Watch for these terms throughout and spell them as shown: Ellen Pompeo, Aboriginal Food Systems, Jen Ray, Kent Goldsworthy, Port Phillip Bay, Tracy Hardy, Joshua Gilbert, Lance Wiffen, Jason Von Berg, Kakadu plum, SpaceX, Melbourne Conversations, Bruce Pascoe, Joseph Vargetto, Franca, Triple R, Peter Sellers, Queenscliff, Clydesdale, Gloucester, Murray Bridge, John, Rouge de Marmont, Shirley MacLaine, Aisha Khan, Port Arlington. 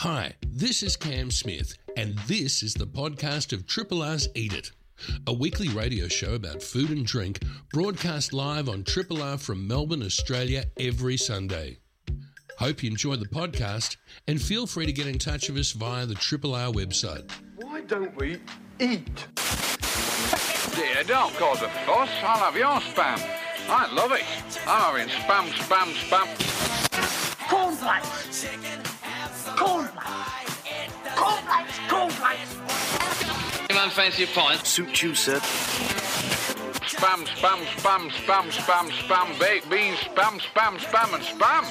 Hi, this is Cam Smith, and this is the podcast of Triple R's Eat It, a weekly radio show about food and drink broadcast live on Triple R from Melbourne, Australia every Sunday. Hope you enjoy the podcast and feel free to get in touch with us via the Triple R website. Why don't we eat? Dear, don't call the boss. I'll have your spam. I love it. I'm having spam. Cornflakes. Anyone fancy a pint? Suit you, sir. Spam. Baked beans, spam.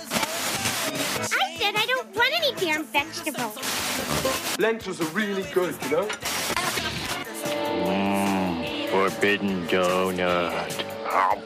I said I don't want any damn vegetables. Lentils are really good, you know? Forbidden donut. Ow.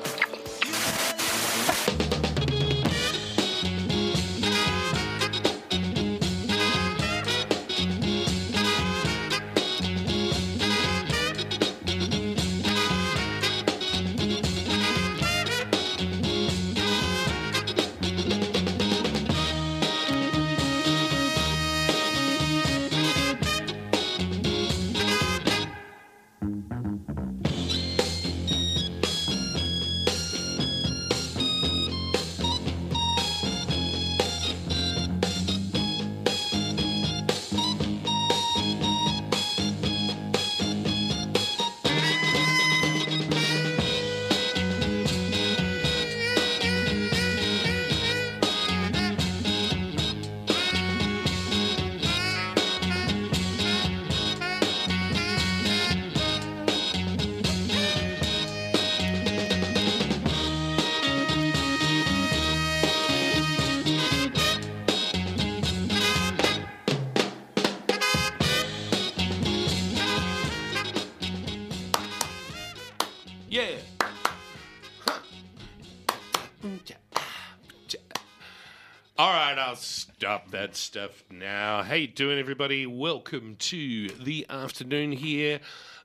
Stop that stuff now. How you doing, everybody? Welcome to the afternoon here.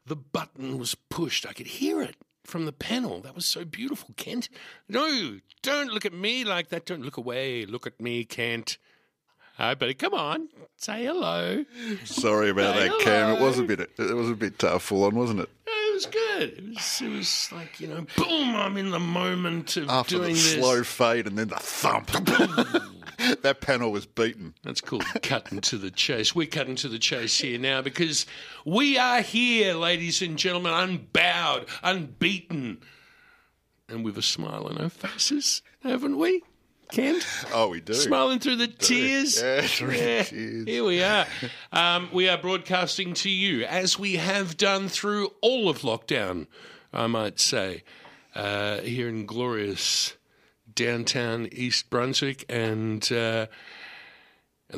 The button was pushed. I could hear it from the panel. That was so beautiful, Kent. No, don't look at me like that. Don't look away. Look at me, Kent. Hi, buddy. Come on. Say hello. Sorry about that, Cam. It was a bit full on, wasn't it? It was good. It was like, you know, boom, I'm in the moment of after doing this. After the slow fade and then the thump. That panel was beaten. That's called cutting to the chase. We're cutting to the chase here now because we are here, ladies and gentlemen, unbowed, unbeaten, and with a smile on our faces, haven't we? Kent? Oh, we do. Smiling through the tears. Yeah, through the tears. Here we are. We are broadcasting to you, as we have done through all of lockdown, I might say, here in glorious downtown East Brunswick, and the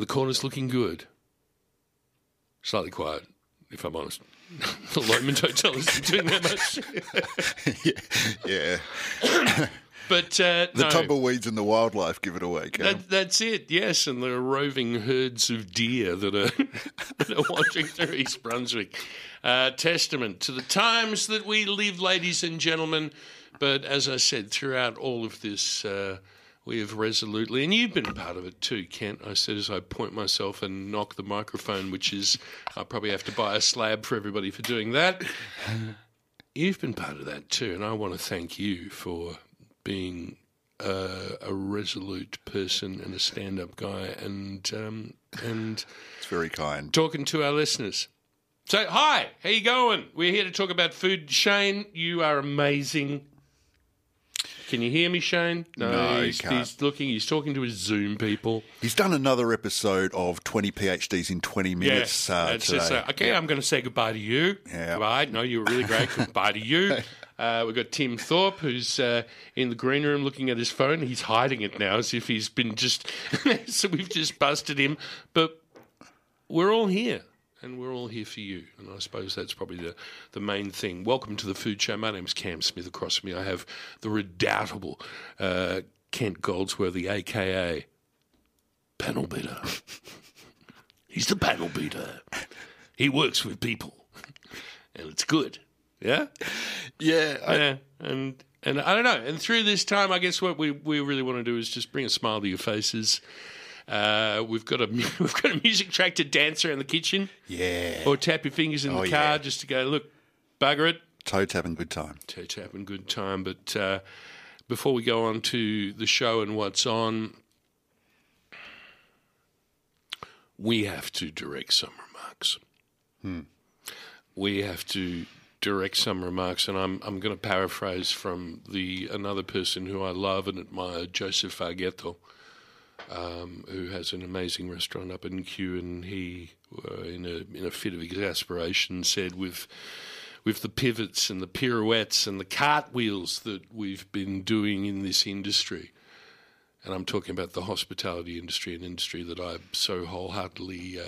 corner's looking good. Slightly quiet, if I'm honest. The Lomond Hotel isn't doing that much. Yeah. But the tumbleweeds and the wildlife give it away, Cam. That's it, yes, and the roving herds of deer that are wandering through East Brunswick. Testament to the times that we live, ladies and gentlemen. But as I said, throughout all of this, we have resolutely, and you've been part of it too, Kent, I said as I point myself and knock the microphone, which is I'll probably have to buy a slab for everybody for doing that. You've been part of that too, and I want to thank you for being a resolute person and a stand-up guy, and it's very kind. Talking to our listeners. So, hi, how you going? We're here to talk about food. Shane, you are amazing. Can you hear me, Shane? No, he can't. He's looking. He's talking to his Zoom people. He's done another episode of 20 PhDs in 20 minutes today. Okay, I'm going to say goodbye to you. Yeah. Goodbye. No, you were really great. Goodbye to you. We've got Tim Thorpe, who's in the green room looking at his phone. He's hiding it now as if he's been just – so we've just busted him. But we're all here, and we're all here for you, and I suppose that's probably the main thing. Welcome to the Food Show. My name's Cam Smith. Across from me I have the redoubtable Kent Goldsworthy, a.k.a. Panel Beater. He's the Panel Beater. He works with people, and it's good. Yeah? Yeah. And I don't know. And through this time, I guess what we really want to do is just bring a smile to your faces We've got a music track to dance around the kitchen. Yeah. Or tap your fingers in the car just to go, look, bugger it. Toe tap and good time. Toe tap and good time. But before we go on to the show and what's on, we have to direct some remarks. We have to direct some remarks, and I'm going to paraphrase from another person who I love and admire, Joseph Vargetto, who has an amazing restaurant up in Kew, and he, in a fit of exasperation, said with the pivots and the pirouettes and the cartwheels that we've been doing in this industry, and I'm talking about the hospitality industry, an industry that I so wholeheartedly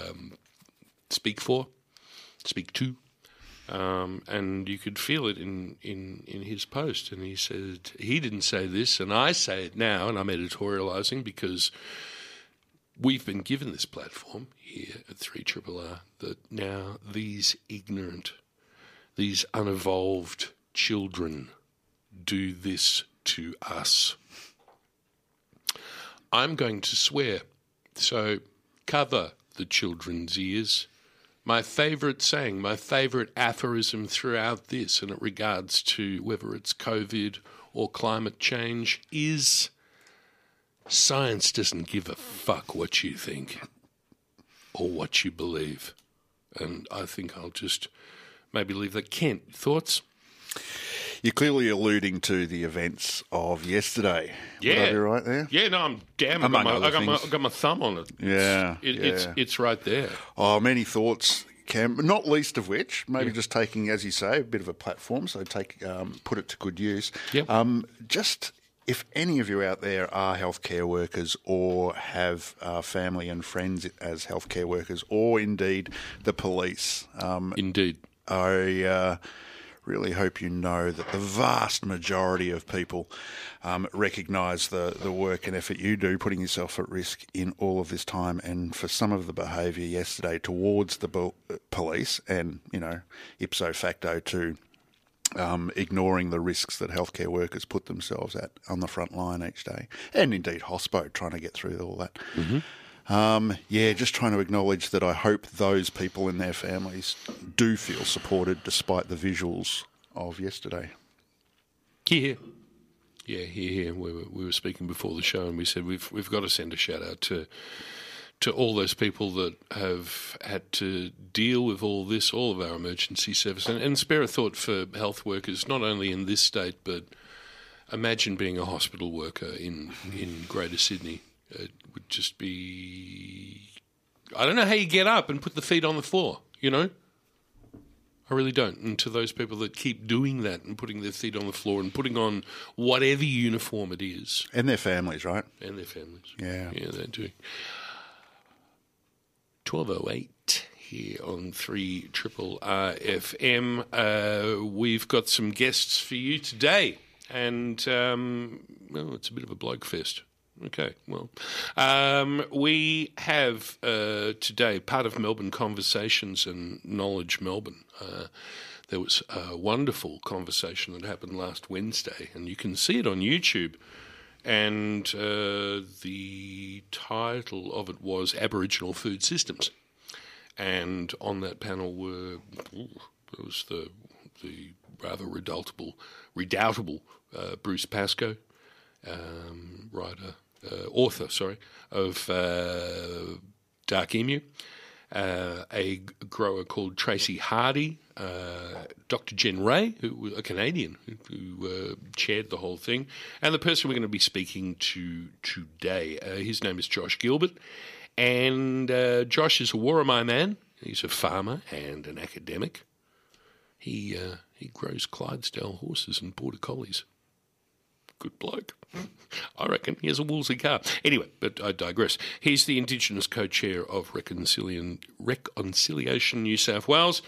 speak to. And you could feel it in his post. And he said, he didn't say this, and I say it now, and I'm editorialising because we've been given this platform here at 3RRR that now these ignorant, these unevolved children do this to us. I'm going to swear, so cover the children's ears. My favourite saying, my favourite aphorism throughout this, and it regards to whether it's COVID or climate change, is science doesn't give a fuck what you think or what you believe. And I think I'll just maybe leave that. Kent, thoughts? You're clearly alluding to the events of yesterday. Yeah. Would I be right there? Yeah, no, I'm damn. I got my thumb on it. It's right there. Oh, many thoughts, Cam, not least of which, just taking, as you say, a bit of a platform, so put it to good use. Yep. Just if any of you out there are healthcare workers or have family and friends as healthcare workers or indeed the police. Indeed. Really hope you know that the vast majority of people recognise the work and effort you do, putting yourself at risk in all of this time, and for some of the behaviour yesterday towards the police and, ipso facto to ignoring the risks that healthcare workers put themselves at on the front line each day, and indeed HOSPO trying to get through all that. Mm-hmm. Just trying to acknowledge that I hope those people and their families do feel supported despite the visuals of yesterday. Hear, hear. Yeah, hear, hear. We were speaking before the show and we said we've got to send a shout out to all those people that have had to deal with all this, all of our emergency service. And spare a thought for health workers, not only in this state, but imagine being a hospital worker in Greater Sydney. It would just be, I don't know how you get up and put the feet on the floor, I really don't. And to those people that keep doing that and putting their feet on the floor and putting on whatever uniform it is. And their families, right? And their families. Yeah. Yeah, they do. 12:08 here on 3RRR FM. We've got some guests for you today. And, it's a bit of a blog fest. Okay, well, we have today part of Melbourne Conversations and Knowledge Melbourne. There was a wonderful conversation that happened last Wednesday, and you can see it on YouTube. And the title of it was Aboriginal Food Systems. And on that panel were the rather redoubtable Bruce Pascoe, author of Dark Emu, a grower called Tracy Hardy, Dr. Jen Ray, who a Canadian who chaired the whole thing, and the person we're going to be speaking to today. His name is Josh Gilbert, and Josh is a Warrimay man. He's a farmer and an academic. He grows Clydesdale horses and border collies. Good bloke. I reckon he has a woolsey car. Anyway, but I digress. He's the Indigenous co-chair of Reconciliation New South Wales,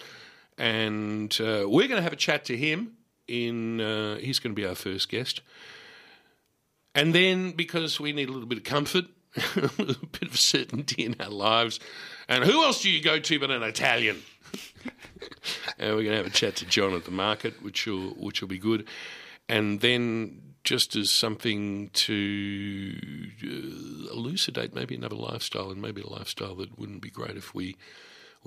and we're going to have a chat to him. He's going to be our first guest. And then, because we need a little bit of comfort, a little bit of certainty in our lives, and who else do you go to but an Italian? And we're going to have a chat to John at the market, which will be good. And then just as something to elucidate maybe another lifestyle, and maybe a lifestyle that wouldn't be great if we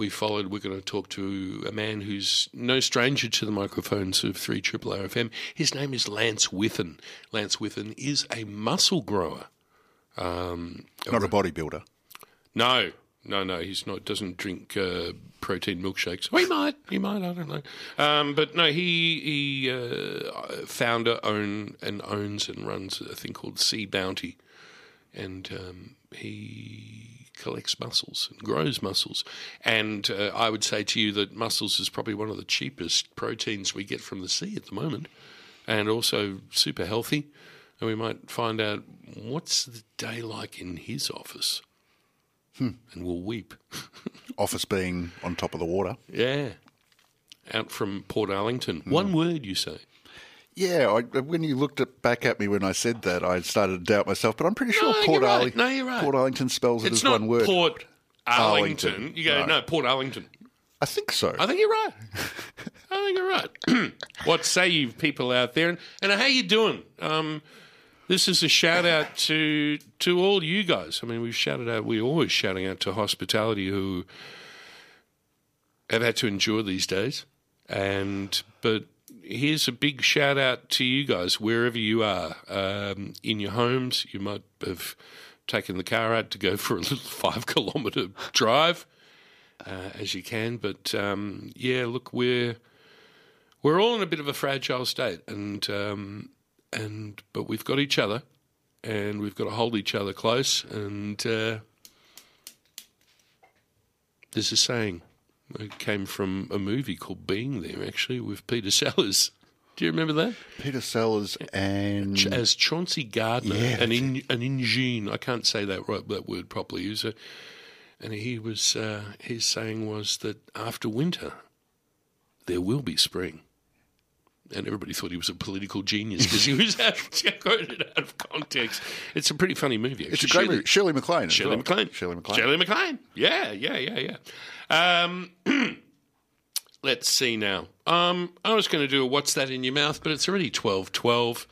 followed. We're going to talk to a man who's no stranger to the microphones of 3RRR FM. His name is Lance Wiffen. Lance Wiffen is a muscle grower. Not a bodybuilder. No, he's not. Doesn't drink protein milkshakes. Well, he might. I don't know. But no, he founder owns and runs a thing called Sea Bounty, and he collects mussels and grows mussels. And I would say to you that mussels is probably one of the cheapest proteins we get from the sea at the moment, and also super healthy. And we might find out what's the day like in his office. And we'll weep. Office being on top of the water. Yeah. Out from Port Arlington. One word, you say. Yeah. When you looked back at me when I said that, I started to doubt myself, but I'm pretty sure Port Arlington spells it as one word. It's not Port Arlington. You go, no, Port Arlington. I think so. I think you're right. What say you people out there? And how you doing? This is a shout-out to all you guys. I mean, we're always shouting out to hospitality who have had to endure these days. But here's a big shout-out to you guys, wherever you are, in your homes. You might have taken the car out to go for a little 5-kilometre drive as you can. But, yeah, look, we're all in a bit of a fragile state, but we've got each other, and we've got to hold each other close. And there's a saying. It came from a movie called Being There, actually, with Peter Sellers. Do you remember that? Peter Sellers and... As Chauncey Gardner, yeah, an ingenue. I can't say that word properly. His saying was that after winter, there will be spring. And everybody thought he was a political genius because he was quoted out of context. It's a pretty funny movie, actually. It's a great movie. Shirley MacLaine. Yeah. Let's see now. I was going to do a What's That in Your Mouth, but it's already 12:12.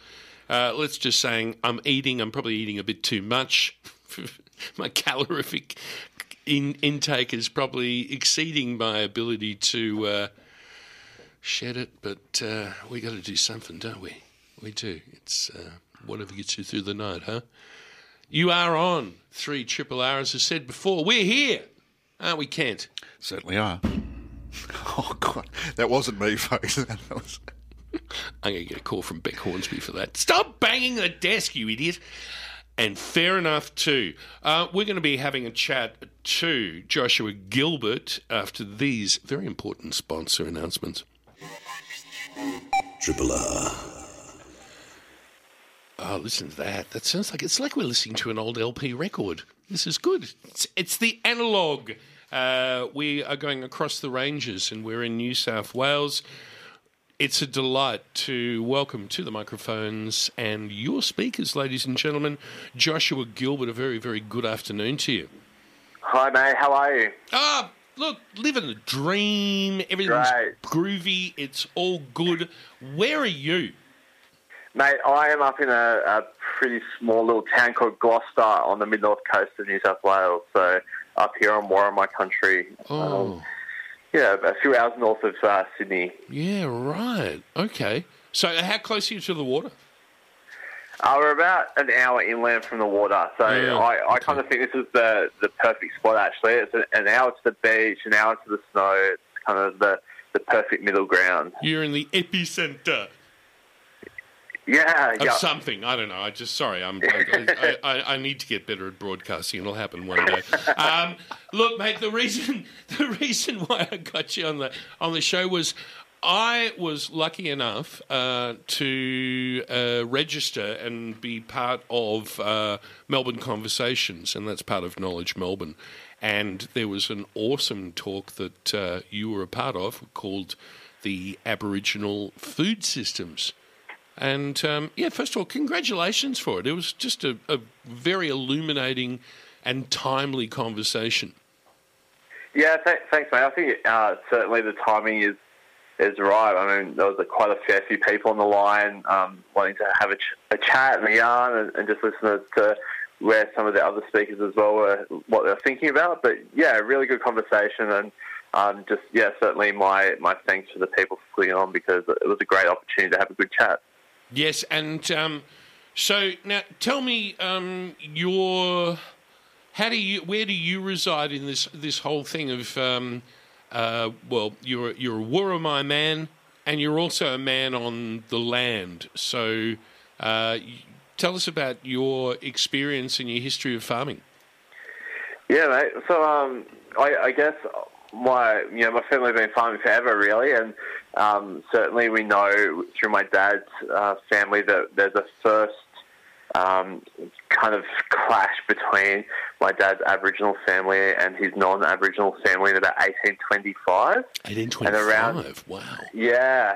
Let's just saying I'm probably eating a bit too much. My calorific intake is probably exceeding my ability to... shed it, but we got to do something, don't we? We do. It's whatever gets you through the night, huh? You are on 3RRR, as I said before. We're here, aren't we, Kent? Certainly are. Oh, God. That wasn't me, folks. I'm going to get a call from Beck Hornsby for that. Stop banging the desk, you idiot. And fair enough, too. We're going to be having a chat to Joshua Gilbert after these very important sponsor announcements. Triple R. Oh, listen to that. That sounds like it's like we're listening to an old LP record. This is good. It's the analogue. We are going across the ranges and we're in New South Wales. It's a delight to welcome to the microphones and your speakers, ladies and gentlemen, Joshua Gilbert. A very, very good afternoon to you. Hi, mate. How are you? Look, living the dream, everything's groovy, it's all good. Where are you? Mate, I am up in a pretty small little town called Gloucester on the mid-north coast of New South Wales, so up here on Warrimay country. Oh. Yeah, a few hours north of Sydney. Yeah, right. Okay. So how close are you to the water? We're about an hour inland from the water, so I kind of think this is the perfect spot, actually. It's an hour to the beach, an hour to the snow. It's kind of the perfect middle ground. You're in the epicentre. Yeah. Of something. I don't know. I need to get better at broadcasting. It'll happen one day. Look, mate, the reason why I got you on the show was... I was lucky enough to register and be part of Melbourne Conversations, and that's part of Knowledge Melbourne. And there was an awesome talk that you were a part of called the Aboriginal Food Systems. And, first of all, congratulations for it. It was just a very illuminating and timely conversation. Yeah, thanks, mate. I think certainly the timing is It's right. I mean, there was quite a fair few people on the line wanting to have a chat and a yarn and just listen to where some of the other speakers as well were, what they were thinking about. But, yeah, really good conversation and certainly my thanks to the people for putting it on because it was a great opportunity to have a good chat. Yes, and so now tell me where do you reside in this whole thing of you're a Warrimay man and you're also a man on the land. So tell us about your experience and your history of farming. Yeah, mate. So I guess my family have been farming forever, really, and certainly we know through my dad's family that there's a first kind of clash between my dad's Aboriginal family and his non-Aboriginal family in about 1825. 1825, and around, wow. Yeah,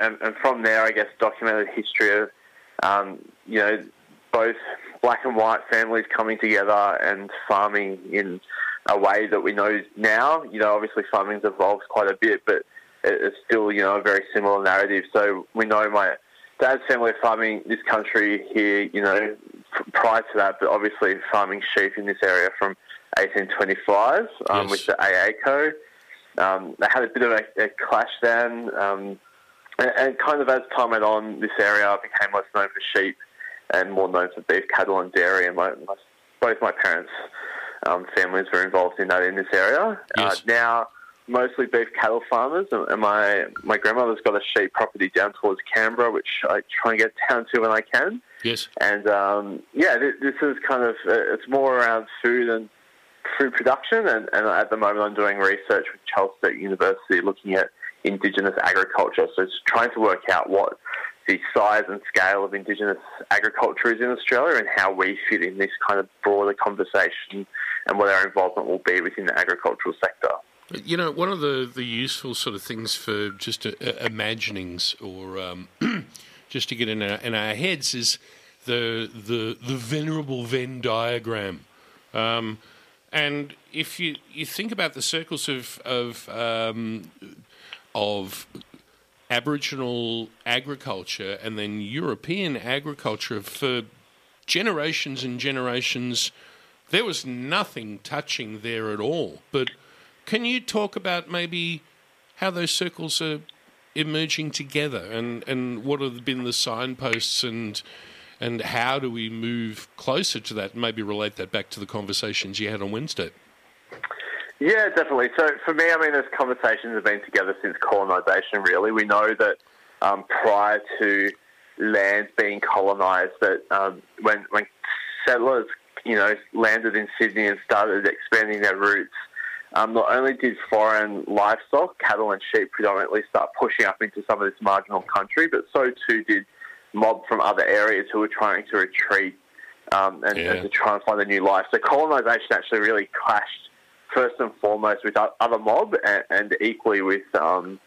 and from there, I guess, documented history of, both black and white families coming together and farming in a way that we know now. You know, obviously farming's evolved quite a bit, but it's still, a very similar narrative. So we know my dad's family farming this country here, prior to that, but obviously farming sheep in this area from 1825 yes. with the AA Co. They had a bit of a clash then, and kind of as time went on, this area became less known for sheep and more known for beef, cattle and dairy, and both my parents' families were involved in that in this area. Yes. Now, mostly beef cattle farmers, and my grandmother's got a sheep property down towards Canberra, which I try and get down to when I can. Yes. And, this is kind of, it's more around food and food production, and at the moment I'm doing research with Charles Sturt University looking at Indigenous agriculture, so it's trying to work out what the size and scale of Indigenous agriculture is in Australia and how we fit in this kind of broader conversation and what our involvement will be within the agricultural sector. You know, one of the useful sort of things for just imaginings or just to get in our heads is the venerable Venn diagram. And if you think about the circles of Aboriginal agriculture and then European agriculture for generations and generations, there was nothing touching there at all. But can you talk about maybe how those circles are emerging together and what have been the signposts and how do we move closer to that and maybe relate that back to the conversations you had on Wednesday? Yeah, definitely. So for me, those conversations have been together since colonisation, really. We know that prior to land being colonised, that when settlers, landed in Sydney and started expanding their roots, not only did foreign livestock, cattle and sheep predominantly, start pushing up into some of this marginal country, but so too did mob from other areas who were trying to retreat and to try and find a new life. So colonisation actually really clashed first and foremost with other mob and equally with, foreign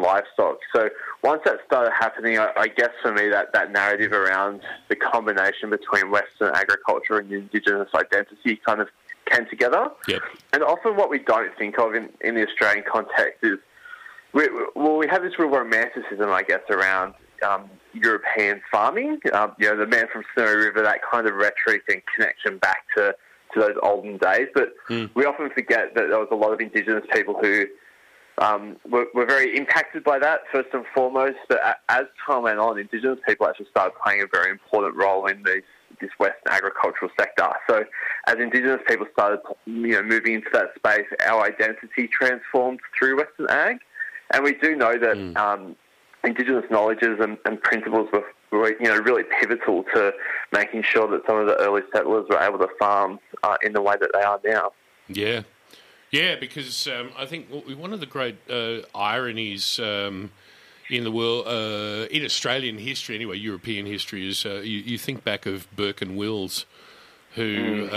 livestock. So once that started happening, I guess for me that narrative around the combination between Western agriculture and Indigenous identity kind of came together. Yep. And often what we don't think of in the Australian context is, we have this real romanticism, I guess, around European farming. The man from Snowy River, that kind of rhetoric and connection back to those olden days. But we often forget that there was a lot of Indigenous people who were very impacted by that, first and foremost. But as time went on, Indigenous people actually started playing a very important role in this Western agricultural sector. So as Indigenous people started moving into that space, our identity transformed through Western ag. And we do know that Indigenous knowledges and principles were really pivotal to making sure that some of the early settlers were able to farm in the way that they are now. Yeah. Yeah, because I think one of the great ironies in the world, in Australian history anyway, European history, is you think back of Burke and Wills, who,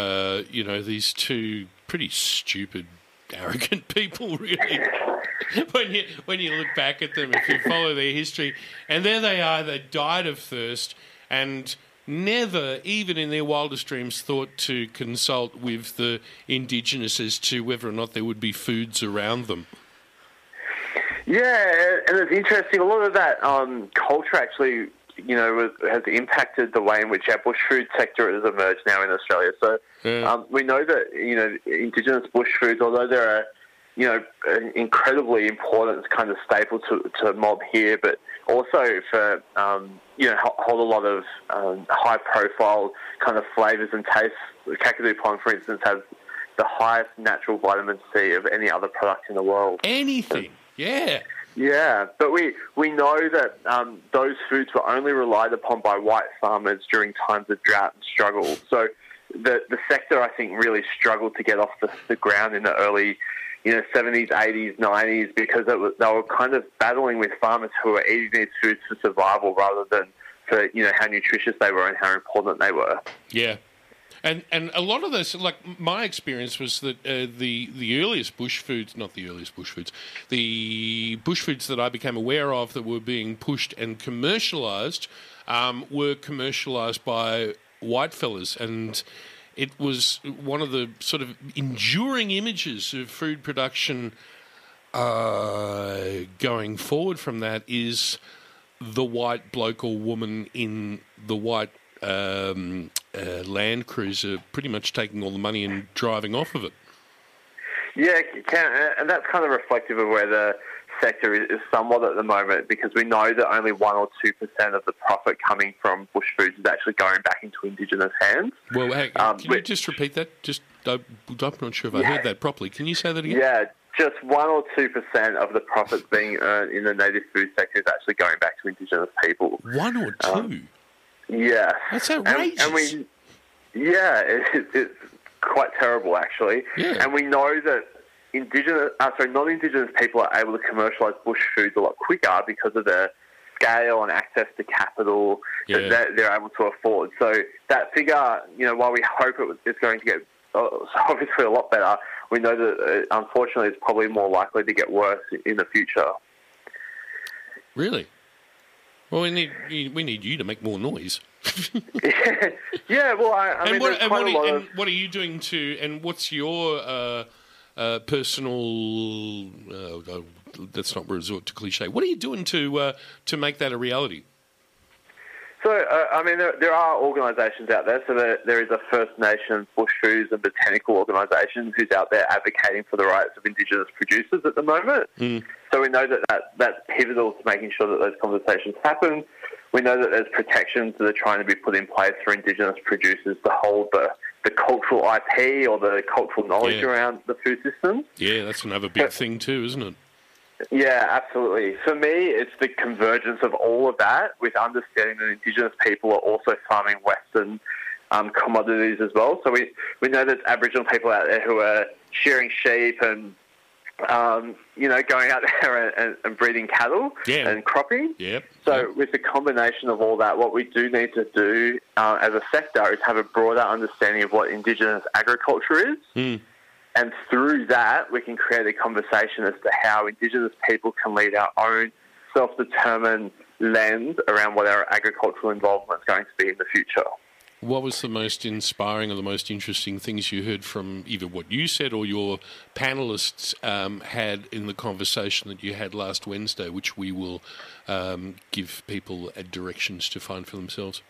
these two pretty stupid, arrogant people, really. When you look back at them, if you follow their history, and there they are, they died of thirst and never, even in their wildest dreams, thought to consult with the Indigenous as to whether or not there would be foods around them. Yeah, and it's interesting. A lot of that culture actually, you know, has impacted the way in which our bush food sector has emerged now in Australia. So we know that, you know, Indigenous bush foods, although they're a, you know, an incredibly important kind of staple to mob here, but also for, you know, hold a lot of high-profile kind of flavours and tastes. Kakadu plum, for instance, has the highest natural vitamin C of any other product in the world. Anything, yeah. Yeah, but we know that those foods were only relied upon by white farmers during times of drought and struggle. So the sector, I think, really struggled to get off the ground in the early, you know, 70s, 80s, 90s, because they were kind of battling with farmers who were eating these foods for survival rather than for, you know, how nutritious they were and how important they were. Yeah. And a lot of those, like my experience was that the earliest bush foods, not the earliest bush foods, the bush foods that I became aware of that were being pushed and commercialised were commercialised by white fellas. And it was one of the sort of enduring images of food production going forward from that is the white bloke or woman in the white Land Cruiser pretty much taking all the money and driving off of it. Yeah, and that's kind of reflective of where the sector is somewhat at the moment, because we know that only 1 or 2% of the profit coming from bush foods is actually going back into Indigenous hands. Well, hey, can you just repeat that? I'm not sure if I heard that properly. Can you say that again? Yeah, just 1 or 2% of the profits being earned in the native food sector is actually going back to Indigenous people. 1 or 2? Yeah. That's outrageous. It's quite terrible, actually. Yeah. And we know that non-Indigenous people are able to commercialise bush foods a lot quicker because of their scale and access to capital that they're able to afford. So that figure, you know, while we hope it's going to get obviously a lot better, we know that unfortunately it's probably more likely to get worse in the future. Really? Well, we need you to make more noise. Yeah, well, I mean, what are you doing to? And what's your personal? Let's not resort to cliche. What are you doing to make that a reality? So, I mean, there are organisations out there. So there is a First Nations bush foods and botanical organisation who's out there advocating for the rights of Indigenous producers at the moment. Mm. So we know that's pivotal to making sure that those conversations happen. We know that there's protections that are trying to be put in place for Indigenous producers to hold the cultural IP or the cultural knowledge around the food system. Yeah, that's another big thing too, isn't it? Yeah, absolutely. For me, it's the convergence of all of that with understanding that Indigenous people are also farming Western commodities as well. So we know there's Aboriginal people out there who are shearing sheep and you know, going out there and breeding cattle and cropping. Yep. So with the combination of all that, what we do need to do as a sector is have a broader understanding of what Indigenous agriculture is. Mm. And through that, we can create a conversation as to how Indigenous people can lead our own self-determined lens around what our agricultural involvement is going to be in the future. What was the most inspiring or the most interesting things you heard from either what you said or your panellists had in the conversation that you had last Wednesday, which we will give people directions to find for themselves?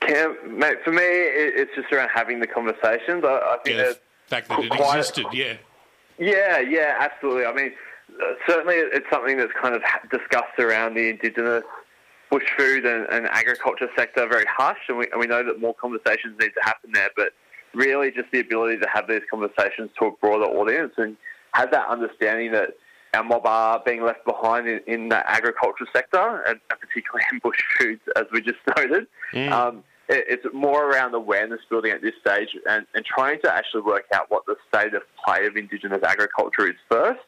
Cam, mate, for me, it's just around having the conversations. I think the fact that it existed, Yeah, absolutely. I mean, certainly it's something that's kind of discussed around the Indigenous bush food and agriculture sector very harsh, and we know that more conversations need to happen there, but really just the ability to have these conversations to a broader audience and have that understanding that our mob are being left behind in the agriculture sector, and particularly in bush foods, as we just noted. Mm. It's more around awareness building at this stage and trying to actually work out what the state of play of Indigenous agriculture is first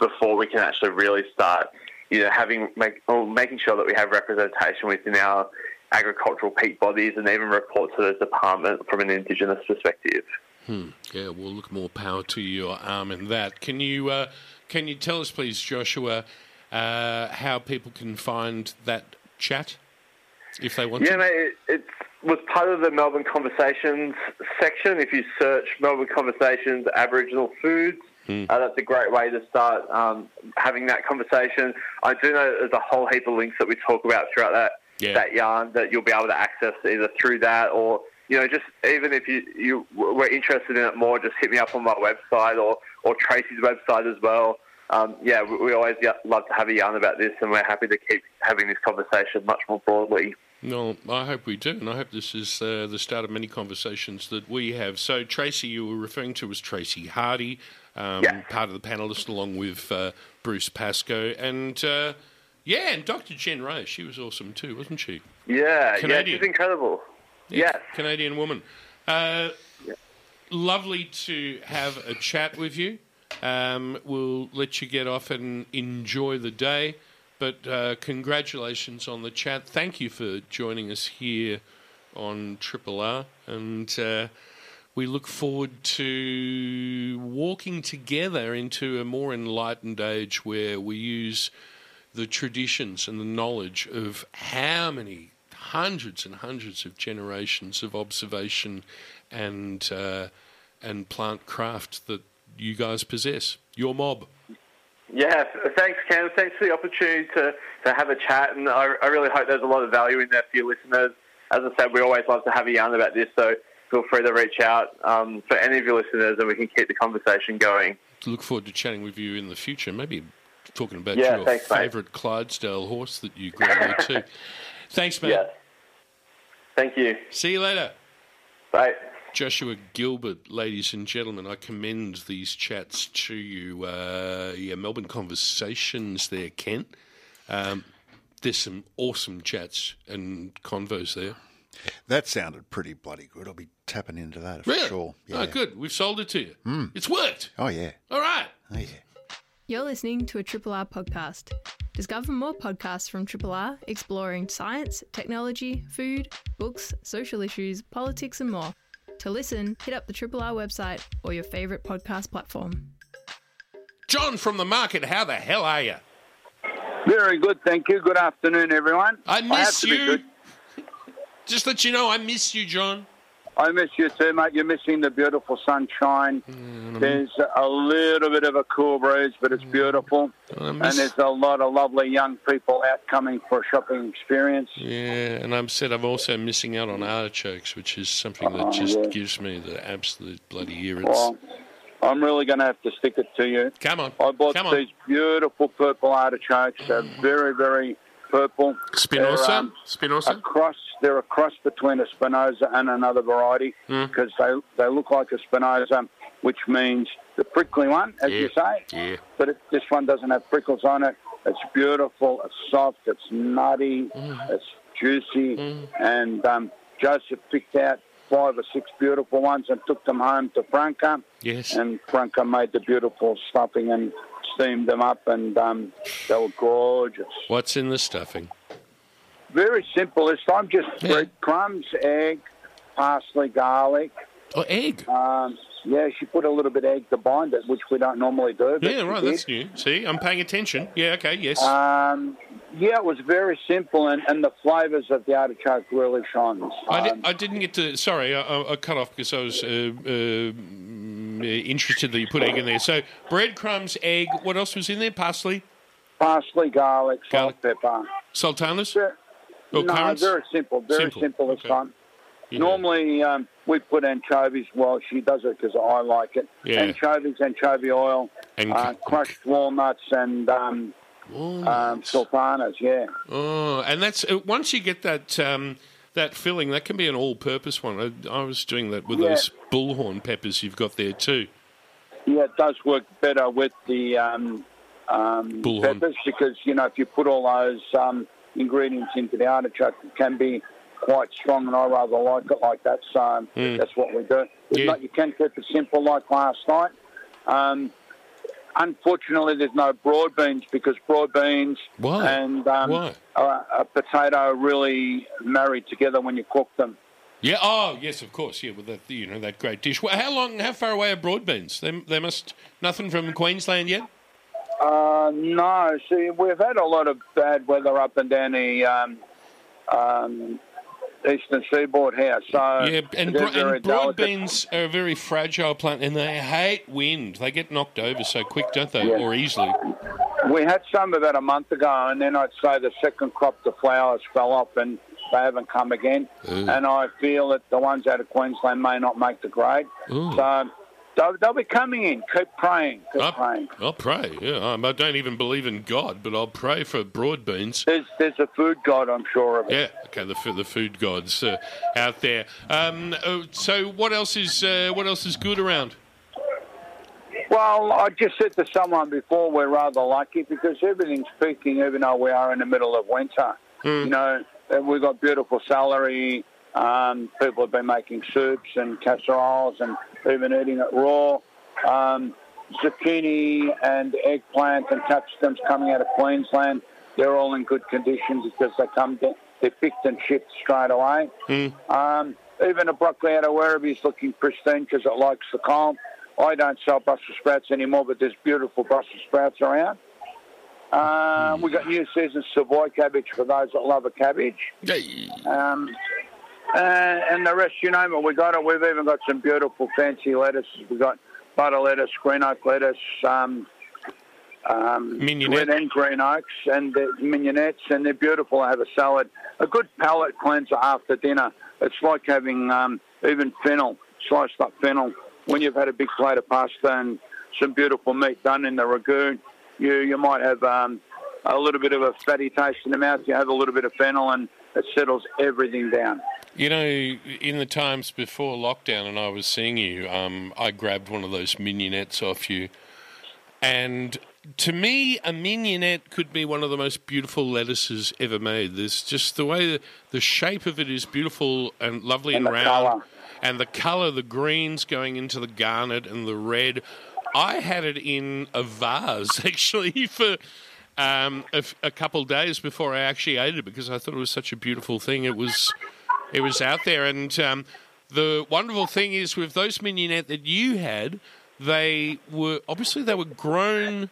before we can actually really start, you know, making sure that we have representation within our agricultural peak bodies and even report to the department from an Indigenous perspective. Hmm. Yeah, well, look, more power to your arm in that. Can you tell us, please, Joshua, how people can find that chat if they want to? Yeah, mate, it was part of the Melbourne Conversations section. If you search Melbourne Conversations Aboriginal Foods, That's a great way to start having that conversation. I do know there's a whole heap of links that we talk about throughout that yarn that you'll be able to access either through that or, you know, just even if you were interested in it more, just hit me up on my website or Tracy's website as well. We always love to have a yarn about this, and we're happy to keep having this conversation much more broadly. Well, I hope we do, and I hope this is the start of many conversations that we have. So Tracy, you were referring to, was Tracy Hardy, part of the panellists, along with Bruce Pascoe, and Dr. Jen Ray. She was awesome too, wasn't she? Yeah, Canadian. Yeah, she's incredible. Yes. Canadian woman. Lovely to have a chat with you. We'll let you get off and enjoy the day. But congratulations on the chat. Thank you for joining us here on Triple R. And we look forward to walking together into a more enlightened age where we use the traditions and the knowledge of how many hundreds and hundreds of generations of observation and plant craft that you guys possess, your mob. Yeah, thanks, Cam. Thanks for the opportunity to have a chat, and I really hope there's a lot of value in there for your listeners. As I said, we always love to have a yarn about this, so feel free to reach out for any of your listeners, and we can keep the conversation going. Look forward to chatting with you in the future, maybe talking about your favourite Clydesdale horse that you grew up to. Thanks, mate. Yeah. Thank you. See you later. Bye. Joshua Gilbert, ladies and gentlemen, I commend these chats to you. Melbourne Conversations there, Kent. There's some awesome chats and convos there. That sounded pretty bloody good. I'll be tapping into that for sure. Yeah. Oh, good. We've sold it to you. It's worked. Oh, yeah. All right. Oh, yeah. You're listening to a Triple R podcast. Discover more podcasts from Triple R exploring science, technology, food, books, social issues, politics and more. To listen, hit up the Triple R website or your favourite podcast platform. John from the market, how the hell are you? Very good, thank you. Good afternoon, everyone. I miss you. Just let you know, I miss you, John. I miss you too, mate. You're missing the beautiful sunshine. There's a little bit of a cool breeze, but it's beautiful. And there's a lot of lovely young people out coming for a shopping experience. Yeah, and I'm also missing out on artichokes, which is something that gives me the absolute bloody irrits. Well, I'm really going to have to stick it to you. Come on. I bought these beautiful purple artichokes. They're very, very purple. Spinosa? Spinosa? They're a cross between a Spinosa and another variety because they look like a Spinosa, which means the prickly one, as you say. Yeah. But this one doesn't have prickles on it. It's beautiful. It's soft. It's nutty. It's juicy. And Joseph picked out 5 or 6 beautiful ones and took them home to Franca. Yes. And Franca made the beautiful stuffing and steamed them up, and they were gorgeous. What's in the stuffing? Very simple this time, just breadcrumbs, egg, parsley, garlic. Oh, egg? She put a little bit of egg to bind it, which we don't normally do. Yeah, right, that's new. See, I'm paying attention. Yeah, okay, yes. It was very simple, and the flavours of the artichoke really shone. I didn't get to... Sorry, I cut off because I was interested that you put egg in there. So breadcrumbs, egg, what else was in there? Parsley, garlic, salt, pepper. Sultanas? Yeah. No, very simple this time. Yeah. Normally we put anchovies. Well, she does it because I like it. Yeah. Anchovies, anchovy oil, and crushed walnuts and sultanas, yeah. Oh, and that's once you get that filling, that can be an all-purpose one. I was doing that with those bullhorn peppers you've got there too. Yeah, it does work better with the bullhorn peppers because, you know, if you put all those... ingredients into the artichoke can be quite strong, and I rather like it like that, so that's what we do. If not, you can keep it simple like last night. Unfortunately, there's no broad beans because broad beans and a potato really marry together when you cook them. Yeah, oh, yes, of course, yeah, with that, you know, that great dish. Well, how far away are broad beans? They must, nothing from Queensland yet? No, see, we've had a lot of bad weather up and down the eastern seaboard here. So yeah, and broad beans are a very fragile plant, and they hate wind. They get knocked over so quick, don't they, yeah. or easily? We had some about a month ago, and then I'd say the second crop, the flowers fell off, and they haven't come again. Ooh. And I feel that the ones out of Queensland may not make the grade. Ooh. So they'll be coming in. Keep praying. Keep praying. I'll pray, yeah. I don't even believe in God, but I'll pray for broad beans. There's a food god, I'm sure of it. Yeah, okay, the food gods out there. So what else is good around? Well, I just said to someone before, we're rather lucky because everything's peaking, even though we are in the middle of winter. Mm. You know, we've got beautiful celery. People have been making soups and casseroles and even eating it raw. Zucchini and eggplant and capsicums coming out of Queensland, they're all in good condition because they're picked and shipped straight away. Mm. Even the broccoli out of Werribee is looking pristine because it likes the cold. I don't sell Brussels sprouts anymore, but there's beautiful Brussels sprouts around. We've got new season Savoy cabbage for those that love a cabbage. And the rest, you name it, we got it. We've even got some beautiful fancy lettuces. We've got butter lettuce, green oak lettuce, red and green oaks, and the mignonettes, and they're beautiful. I have a salad. A good palate cleanser after dinner. It's like having even fennel, sliced up fennel. When you've had a big plate of pasta and some beautiful meat done in the ragu, you might have a little bit of a fatty taste in the mouth. You have a little bit of fennel and it settles everything down. You know, in the times before lockdown and I was seeing you, I grabbed one of those mignonettes off you. And to me, a mignonette could be one of the most beautiful lettuces ever made. There's just the way the shape of it is beautiful and lovely and round. Colour. And the colour, the greens going into the garnet and the red. I had it in a vase, actually, for a couple of days before I actually ate it because I thought it was such a beautiful thing. It was out there. And the wonderful thing is with those mignonette that you had, they were grown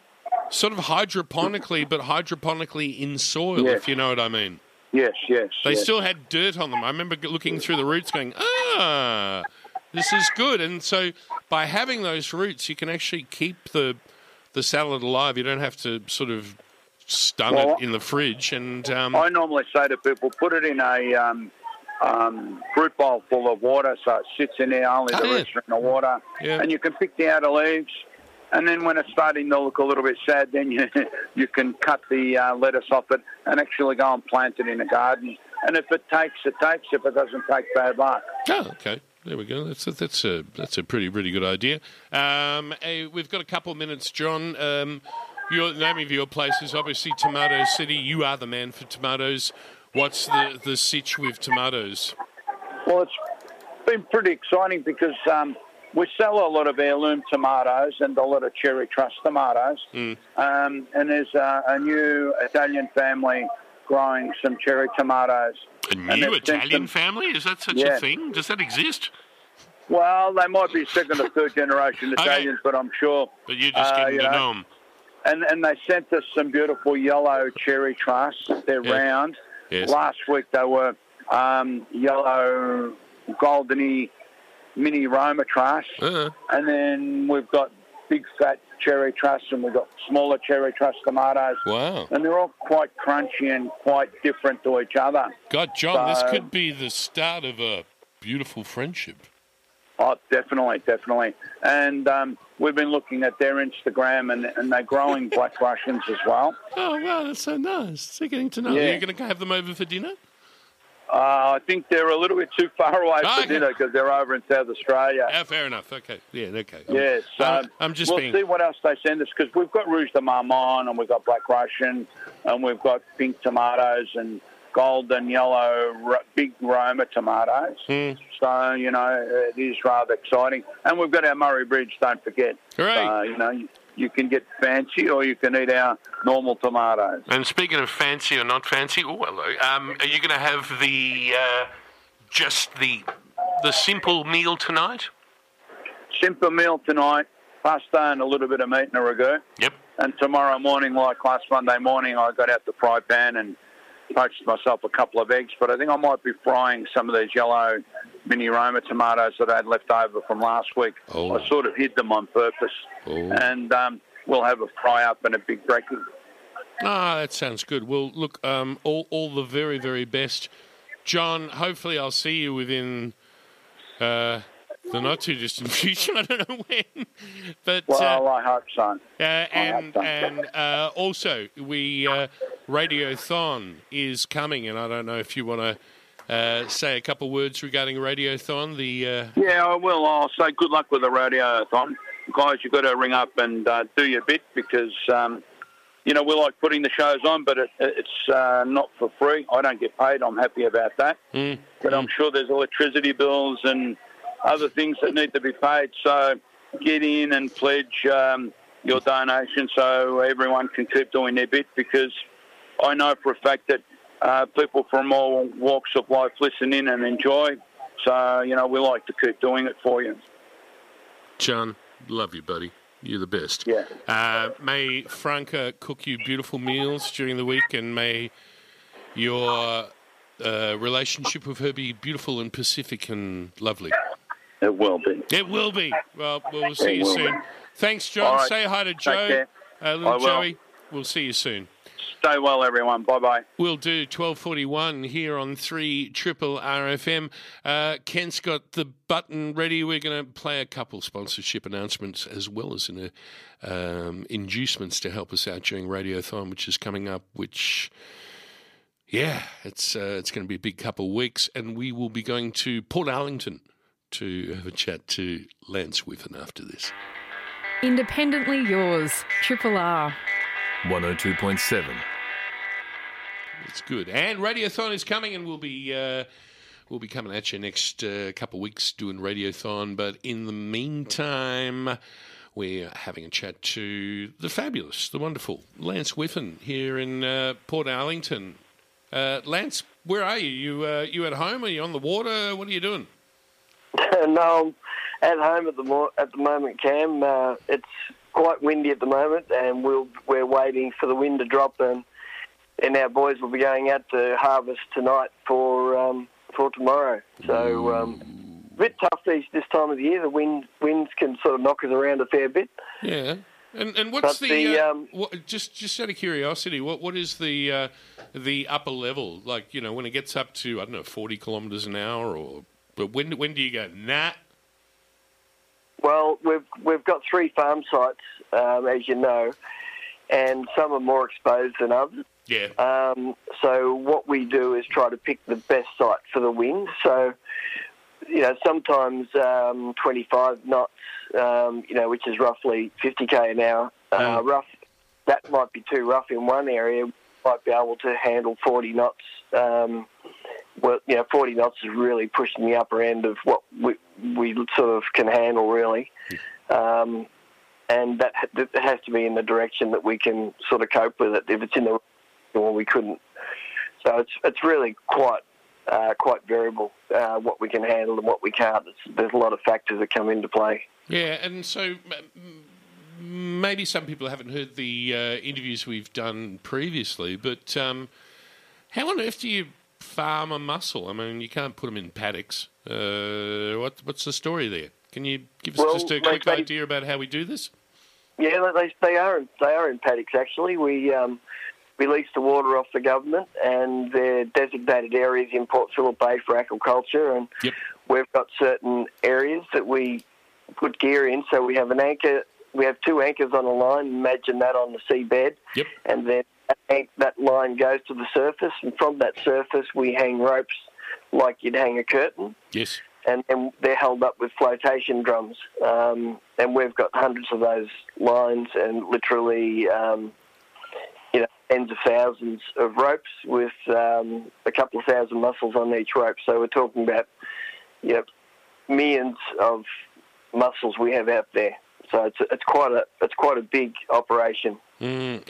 sort of hydroponically, but hydroponically in soil, yes. If you know what I mean. Yes. They still had dirt on them. I remember looking through the roots going, this is good. And so by having those roots, you can actually keep the salad alive. You don't have to sort of stun it in the fridge. And I normally say to people, put it in a fruit bowl full of water so it sits in there, only the roots are in the water. Yeah. And you can pick the outer leaves. And then when it's starting to look a little bit sad, then you can cut the lettuce off it and actually go and plant it in a garden. And if it takes, it takes. If it doesn't take, bad luck. Oh, okay. There we go. That's a pretty good idea. We've got a couple of minutes, John. The name of your place is obviously Tomato City. You are the man for tomatoes. What's the sitch with tomatoes? Well, it's been pretty exciting because... we sell a lot of heirloom tomatoes and a lot of cherry truss tomatoes. Mm. And there's a new Italian family growing some cherry tomatoes. A new Italian family? Is that such a thing? Does that exist? Well, they might be second or third generation Italians, but I'm sure. But you're just getting to know them. And they sent us some beautiful yellow cherry truss. They're round. Yes. Last week they were yellow, goldeny, mini Roma truss, and then we've got big fat cherry truss, and we've got smaller cherry truss tomatoes. Wow! And they're all quite crunchy and quite different to each other. God, John, this could be the start of a beautiful friendship. Oh, definitely. And we've been looking at their Instagram, and they're growing Black Russians as well. Oh, wow, that's so nice. So getting to know. Yeah. Are you going to have them over for dinner? I think they're a little bit too far away for dinner because they're over in South Australia. Yeah, fair enough. Okay. Yeah, okay. Yes. We'll see what else they send us because we've got Rouge de Marmont and we've got Black Russian and we've got pink tomatoes and golden yellow big Roma tomatoes. Mm. So, you know, it is rather exciting. And we've got our Murray Bridge, don't forget. Great. You know, you can get fancy or you can eat our normal tomatoes. And speaking of fancy or not fancy, are you going to have the simple meal tonight? Simple meal tonight, pasta and a little bit of meat and a ragu. Yep. And tomorrow morning, like last Monday morning, I got out the fry pan and poached myself a couple of eggs, but I think I might be frying some of these yellow mini Roma tomatoes that I had left over from last week. Oh. I sort of hid them on purpose. Oh. And we'll have a fry-up and a big brekkie. Ah, that sounds good. Well, look, all the very, very best. John, hopefully I'll see you within the not-too-distant future. I don't know when. But, well, I hope so. And also, Radiothon is coming, and I don't know if you want to say a couple of words regarding Radiothon. Yeah, I will. I'll say good luck with the Radiothon. Guys, you've got to ring up and do your bit because, we like putting the shows on, but it's not for free. I don't get paid. I'm happy about that. Mm. But I'm sure there's electricity bills and other things that need to be paid. So get in and pledge your donation so everyone can keep doing their bit because I know for a fact that people from all walks of life listen in and enjoy. So, we like to keep doing it for you. John, love you, buddy. You're the best. Yeah. May Franca cook you beautiful meals during the week, and may your relationship with her be beautiful and Pacific and lovely. It will be. It will be. Well, we'll see you soon. Be. Thanks, John. Right. Say hi to Joe. Little Joey. We'll see you soon. Stay well, everyone. Bye-bye. We'll do 12:41 here on 3RRFM. Kent's got the button ready. We're going to play a couple sponsorship announcements as well as inducements to help us out during Radiothon, which is coming up, it's going to be a big couple of weeks. And we will be going to Port Arlington to have a chat to Lance Wiffen after this. Independently yours, Triple R. 102.7. It's good. And Radiothon is coming, and we'll be coming at you next couple of weeks doing Radiothon. But in the meantime, we're having a chat to the fabulous, the wonderful Lance Wiffen here in Port Arlington. Lance, where are you? You at home? Are you on the water? What are you doing? No, I'm at home at the moment, Cam. It's quite windy at the moment, and we're waiting for the wind to drop, and our boys will be going out to harvest tonight for tomorrow. So a bit tough this time of the year. The winds can sort of knock us around a fair bit. Yeah, and what's just out of curiosity, what is the upper level like? When it gets up to, I don't know, 40 kilometres an hour, or but when do you go nah? Well, we've got three farm sites, as you know, and some are more exposed than others. Yeah. So what we do is try to pick the best site for the wind. So, sometimes 25 knots, which is roughly 50k an hour. Rough. That might be too rough in one area. We might be able to handle 40 knots. 40 knots is really pushing the upper end of what we sort of can handle, really. And that has to be in the direction that we can sort of cope with it. If it's in the well, we couldn't. So it's really quite variable, what we can handle and what we can't. There's a lot of factors that come into play. Yeah, and so maybe some people haven't heard the interviews we've done previously, but how on earth do you farm a mussel? I mean, you can't put them in paddocks. What's the story there? Can you give us just a quick idea about how we do this? Yeah, they are in paddocks, actually. We lease the water off the government, and they're designated areas in Port Phillip Bay for aquaculture, and we've got certain areas that we put gear in. So we have an anchor. We have two anchors on a line. Imagine that on the seabed. Yep. And then that line goes to the surface, and from that surface we hang ropes like you'd hang a curtain. Yes. And then they're held up with flotation drums. And we've got hundreds of those lines and literally, tens of thousands of ropes with a couple of thousand mussels on each rope. So we're talking about millions of mussels we have out there. So it's quite a big operation. And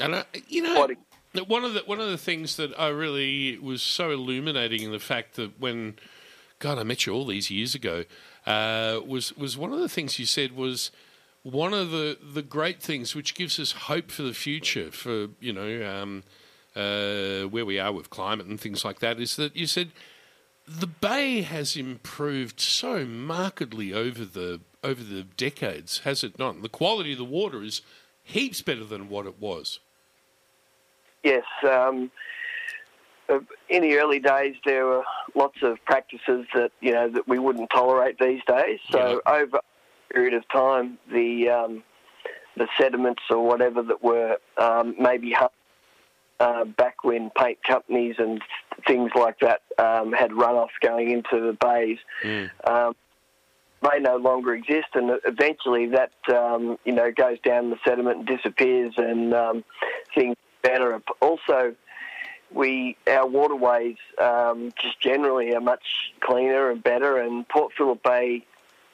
one of the things that I really was so illuminating in the fact that when, God, I met you all these years ago, was one of the things you said was one of the great things which gives us hope for the future for where we are with climate and things like that, is that you said the bay has improved so markedly over the decades, has it not? And the quality of the water is heaps better than what it was. Yes. In the early days, there were lots of practices that we wouldn't tolerate these days. So over a period of time, the sediments or whatever that were maybe back when paint companies and things like that had runoff going into the bays, they no longer exist, and eventually that goes down the sediment and disappears, and things better. Also, our waterways just generally are much cleaner and better, and Port Phillip Bay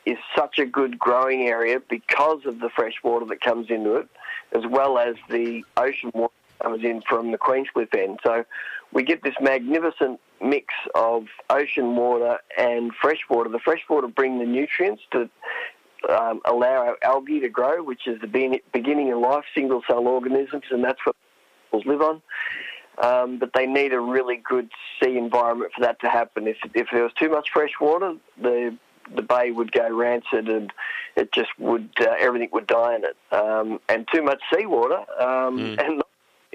is such a good growing area because of the fresh water that comes into it, as well as the ocean water that comes in from the Queenscliff end. So we get this magnificent mix of ocean water and fresh water. The fresh water bring the nutrients to allow our algae to grow, which is the beginning of life, single-cell organisms, and that's what animals live on. But they need a really good sea environment for that to happen. If there was too much fresh water, the bay would go rancid, and it just would everything would die in it. And too much seawater and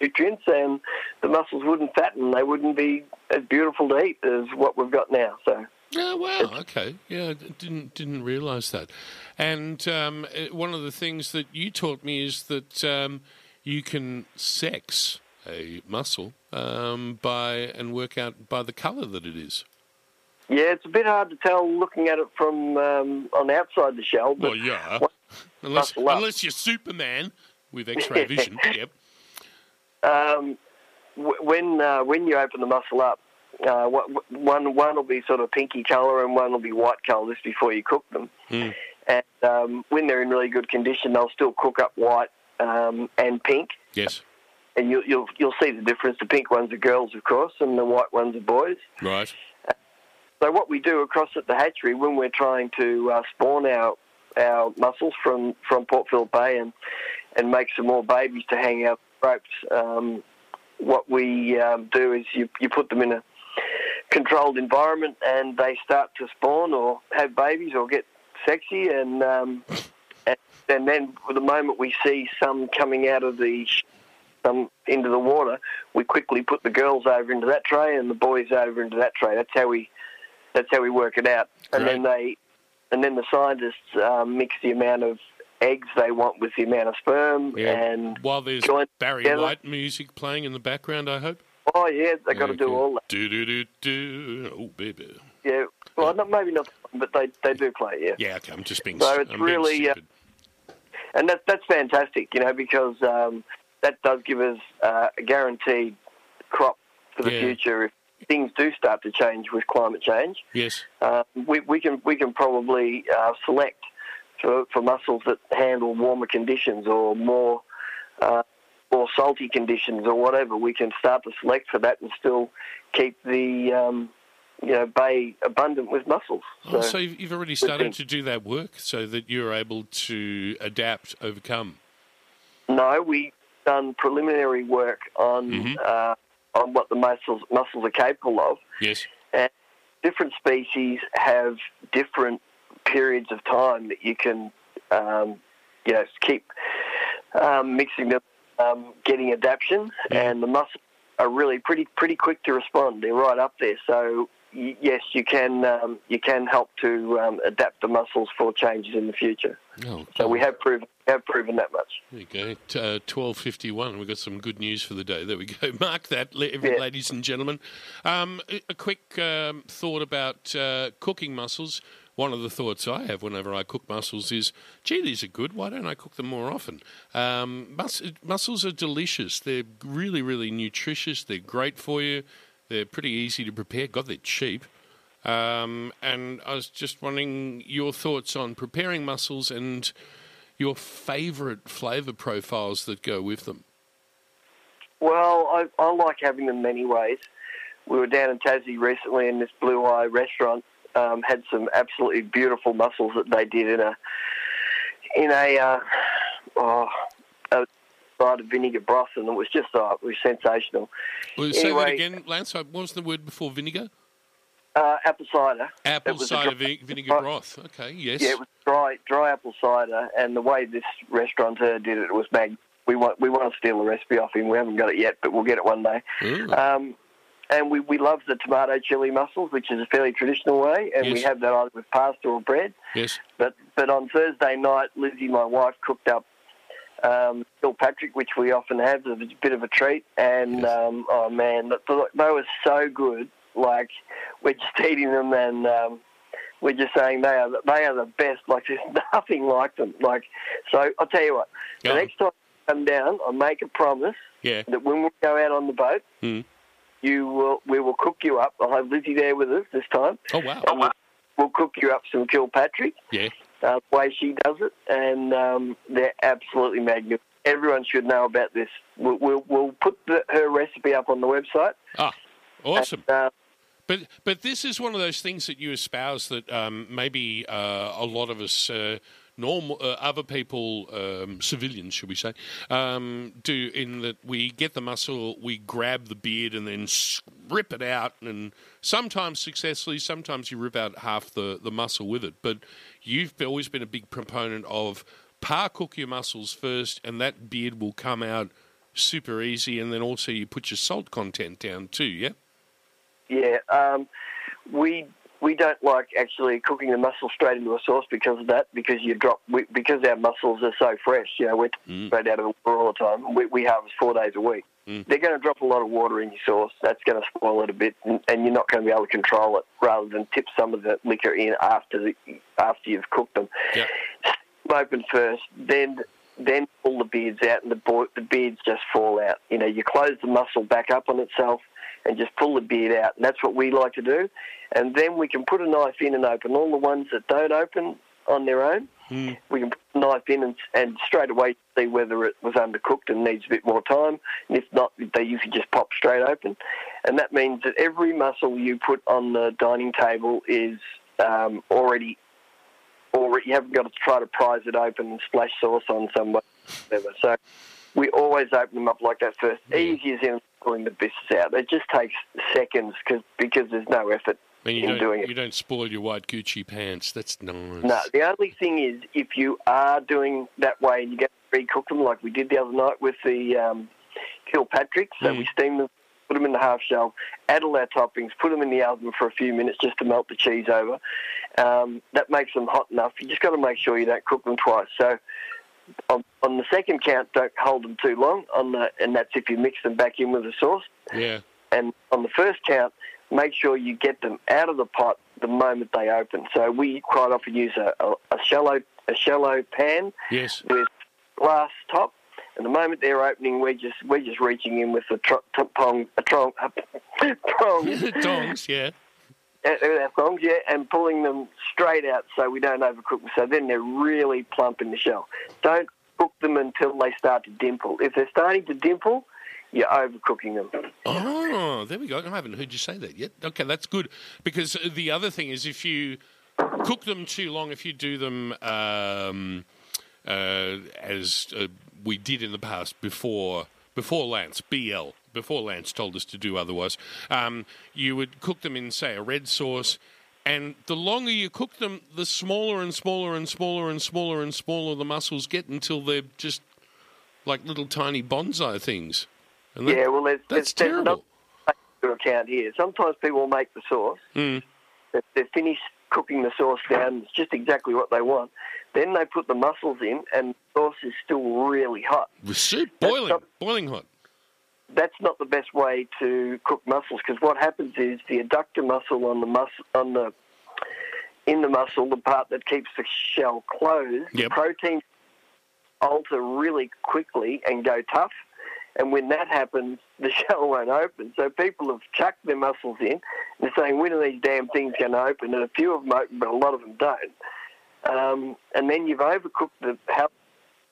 nutrients, and the mussels wouldn't fatten. They wouldn't be as beautiful to eat as what we've got now. So. Oh, wow, okay. Yeah, I didn't realise that. And one of the things that you taught me is that you can sex a mussel work out by the colour that it is. Yeah, it's a bit hard to tell looking at it from on the outside the shell. But well, yeah, unless you're Superman with X-ray vision. Yep. When you open the mussel up, one will be sort of pinky colour and one will be white colour. This before you cook them, and when they're in really good condition, they'll still cook up white and pink. Yes. And you'll see the difference. The pink ones are girls, of course, and the white ones are boys. Right. So what we do across at the hatchery when we're trying to spawn our mussels from Port Phillip Bay and make some more babies to hang out ropes, what we do is you put them in a controlled environment and they start to spawn or have babies or get sexy, and then the moment we see some coming out of the into the water, we quickly put the girls over into that tray and the boys over into that tray. That's how we work it out. And Right. then the scientists mix the amount of eggs they want with the amount of sperm. Yeah. And while there's Barry White music playing in the background, I hope. Oh yeah, they got to do all that. Do do do do. Oh baby. Yeah. Well, not, maybe not, but they do play. Yeah. Yeah. Okay. I'm just being. So it's really. Being stupid. And that's fantastic, because. That does give us a guaranteed crop for the future. If things do start to change with climate change, yes, we can probably select for mussels that handle warmer conditions or more salty conditions or whatever. We can start to select for that and still keep the bay abundant with mussels. So, so you've already started to do that work, so that you're able to adapt, overcome. No, we've done preliminary work on what the mussels are capable of. Yes. And different species have different periods of time that you can, keep mixing them, getting adaptation. Yeah. And the mussels are really pretty quick to respond. They're right up there. So yes, you can help to adapt the mussels for changes in the future. Oh, so we have proven that much. There you go. 12:51. We've got some good news for the day. There we go. Mark that, ladies and gentlemen. A quick thought about cooking mussels. One of the thoughts I have whenever I cook mussels is, gee, these are good. Why don't I cook them more often? Mussels are delicious. They're really, really nutritious. They're great for you. They're pretty easy to prepare. God, they're cheap. And I was just wondering your thoughts on preparing mussels and your favourite flavour profiles that go with them. Well, I like having them many ways. We were down in Tassie recently, and this Blue Eye restaurant had some absolutely beautiful mussels that they did in a cider vinegar broth, and it was just it was sensational. Well, anyway, say that again, Lance. What was the word before vinegar? Apple cider. Apple cider vinegar broth. Okay, yes. Yeah, it was dry apple cider, and the way this restaurateur did it was mag. We want to steal the recipe off him. We haven't got it yet, but we'll get it one day. And we love the tomato chili mussels, which is a fairly traditional way, and yes. We have that either with pasta or bread. Yes. But on Thursday night, Lizzie, my wife, cooked up Kilpatrick, which we often have as a bit of a treat. And, yes. Oh, man, they were so good. Like, we're just eating them and we're just saying they are the best. Like, there's nothing like them. Like, so I'll tell you what, the next time I come down, I make a promise that when we go out on the boat, we will cook you up. I'll have Lizzie there with us this time. Oh, wow. We'll cook you up some Kilpatrick. Yeah. The way she does it. And they're absolutely magnificent. Everyone should know about this. We'll put her recipe up on the website. Ah, awesome. And, but this is one of those things that you espouse that maybe a lot of us... other people, civilians, should we say, do in that we get the mussel, we grab the beard and then rip it out, and sometimes successfully, sometimes you rip out half the mussel with it. But you've always been a big proponent of par-cook your mussels first, and that beard will come out super easy, and then also you put your salt content down too, yeah? Yeah, We don't like actually cooking the mussel straight into a sauce because of that, because our mussels are so fresh. You know, we're straight out of the water all the time. We harvest 4 days a week. They're going to drop a lot of water in your sauce. That's going to spoil it a bit, and you're not going to be able to control it. Rather than tip some of the liquor in after you've cooked them, open first, then pull the beards out, and the beards just fall out. You know, you close the mussel back up on itself. And just pull the beard out, and that's what we like to do. And then we can put a knife in and open all the ones that don't open on their own. We can put a knife in and straight away see whether it was undercooked and needs a bit more time. And if not, they usually just pop straight open. And that means that every mussel you put on the dining table is already you haven't got to try to prise it open and splash sauce on somebody. So we always open them up like that first. Easy as in pulling the biscuits out. It just takes seconds because there's no effort in doing it. You don't spoil your white Gucci pants. That's nice. No, the only thing is if you are doing that way and you get to pre-cook them like we did the other night with the Kilpatrick, so we steam them, put them in the half shell, add all our toppings, put them in the oven for a few minutes just to melt the cheese over. That makes them hot enough. You just got to make sure you don't cook them twice. So... On the second count, don't hold them too long, and that's if you mix them back in with the sauce. Yeah. And on the first count, make sure you get them out of the pot the moment they open. So we quite often use a shallow pan with glass top, and the moment they're opening, we're just reaching in with tongs, and pulling them straight out so we don't overcook them. So then they're really plump in the shell. Don't cook them until they start to dimple. If they're starting to dimple, you're overcooking them. Oh, there we go. I haven't heard you say that yet. Okay, that's good. Because the other thing is if you cook them too long, if you do them as we did in the past before Lance, BL, before Lance told us to do otherwise, you would cook them in, say, a red sauce, and the longer you cook them, the smaller and smaller and smaller and smaller and smaller the mussels get until they're just like little tiny bonsai things. And that, that's terrible. There's another account here. Sometimes people make the sauce. They're finished cooking the sauce down. It's just exactly what they want. Then they put the mussels in, and the sauce is still really hot. The soup boiling hot. That's not the best way to cook mussels because what happens is the adductor muscle in the mussel, the part that keeps the shell closed, proteins alter really quickly and go tough. And when that happens, the shell won't open. So people have chucked their mussels in and they're saying, when are these damn things going to open? And a few of them open, but a lot of them don't. And then you've overcooked the house.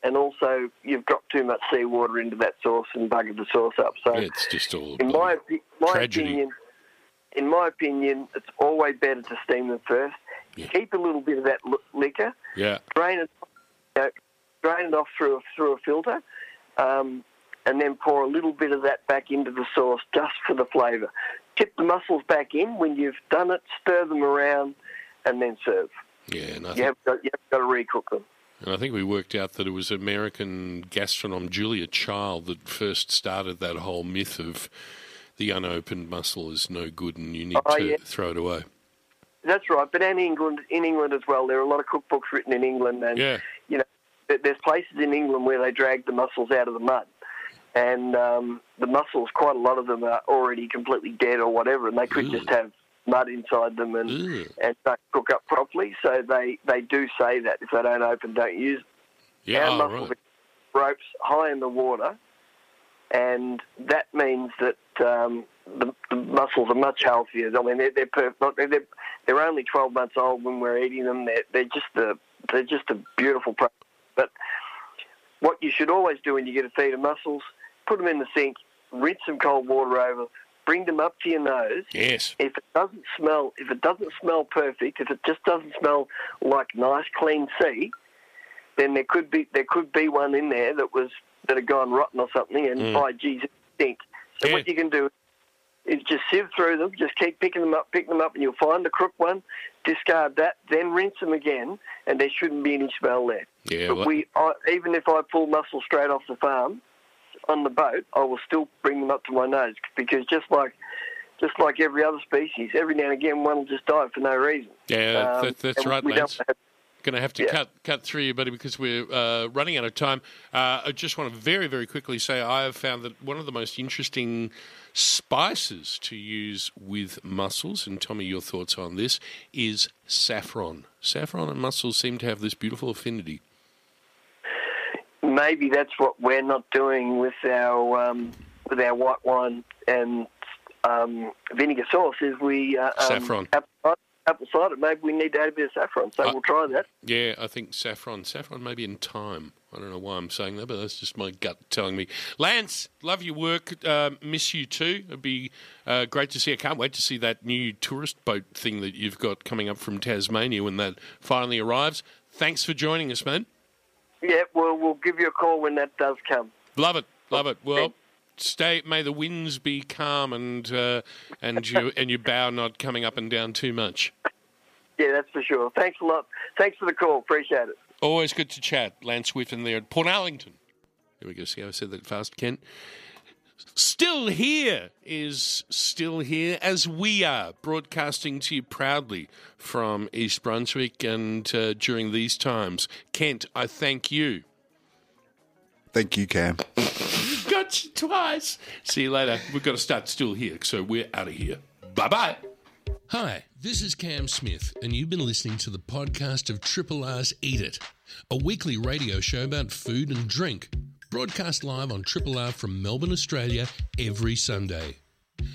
And also, you've dropped too much seawater into that sauce and buggered the sauce up. So, it's just all in my opinion, it's always better to steam them first. Yeah. Keep a little bit of that liquor. Yeah. Drain it off through a filter, and then pour a little bit of that back into the sauce just for the flavour. Tip the mussels back in when you've done it, stir them around, and then serve. Yeah, and you haven't got to re-cook them. And I think we worked out that it was American gastronome Julia Child that first started that whole myth of the unopened mussel is no good and you need to throw it away. That's right, but in England as well, there are a lot of cookbooks written in England, and you know, there's places in England where they drag the mussels out of the mud, and the mussels, quite a lot of them are already completely dead or whatever, and they could just have mud inside them and don't cook up properly. So they do say that if they don't open, don't use them. Yeah, our mussel ropes high in the water, and that means that the mussels are much healthier. I mean, they're perfect. They're only 12 months old when we're eating them. They're just a beautiful product. But what you should always do when you get a feed of mussels, put them in the sink, rinse some cold water over. Bring them up to your nose. Yes. If it doesn't smell perfect, if it just doesn't smell like nice clean sea, then there could be one in there that had gone rotten or something, and by Jesus, stink. So what you can do is just sieve through them, just keep picking them up, and you'll find the crook one. Discard that, then rinse them again, and there shouldn't be any smell there. Yeah. But even if I pull mussel straight off the farm on the boat, I will still bring them up to my nose, because just like every other species, every now and again one will just die for no reason. Yeah, that's right, Lance. Going to have to cut through you, buddy, because we're running out of time. I just want to very, very quickly say I have found that one of the most interesting spices to use with mussels, and tell me your thoughts on this, is saffron. Saffron and mussels seem to have this beautiful affinity. Maybe that's what we're not doing with our white wine and vinegar sauce. Is we saffron, apple cider? Maybe we need to add a bit of saffron. So we'll try that. Yeah, I think saffron maybe in thyme. I don't know why I'm saying that, but that's just my gut telling me. Lance, love your work. Miss you too. It'd be great to see. I can't wait to see that new tourist boat thing that you've got coming up from Tasmania when that finally arrives. Thanks for joining us, man. Yeah, well, we'll give you a call when that does come. Love it. Well, may the winds be calm and your bow not coming up and down too much. Yeah, that's for sure. Thanks a lot. Thanks for the call. Appreciate it. Always good to chat. Lance Wiffen there at Port Arlington. There we go. See how I said that fast, Kent? Still here as we are, broadcasting to you proudly from East Brunswick, and during these times. Kent, I thank you. Thank you, Cam. Got you twice. See you later. We've got to start Still Here, so we're out of here. Bye-bye. Hi, this is Cam Smith, and you've been listening to the podcast of Triple R's Eat It, a weekly radio show about food and drink. Broadcast live on Triple R from Melbourne, Australia, every Sunday.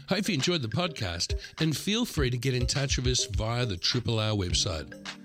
Hope you enjoyed the podcast, and feel free to get in touch with us via the Triple R website.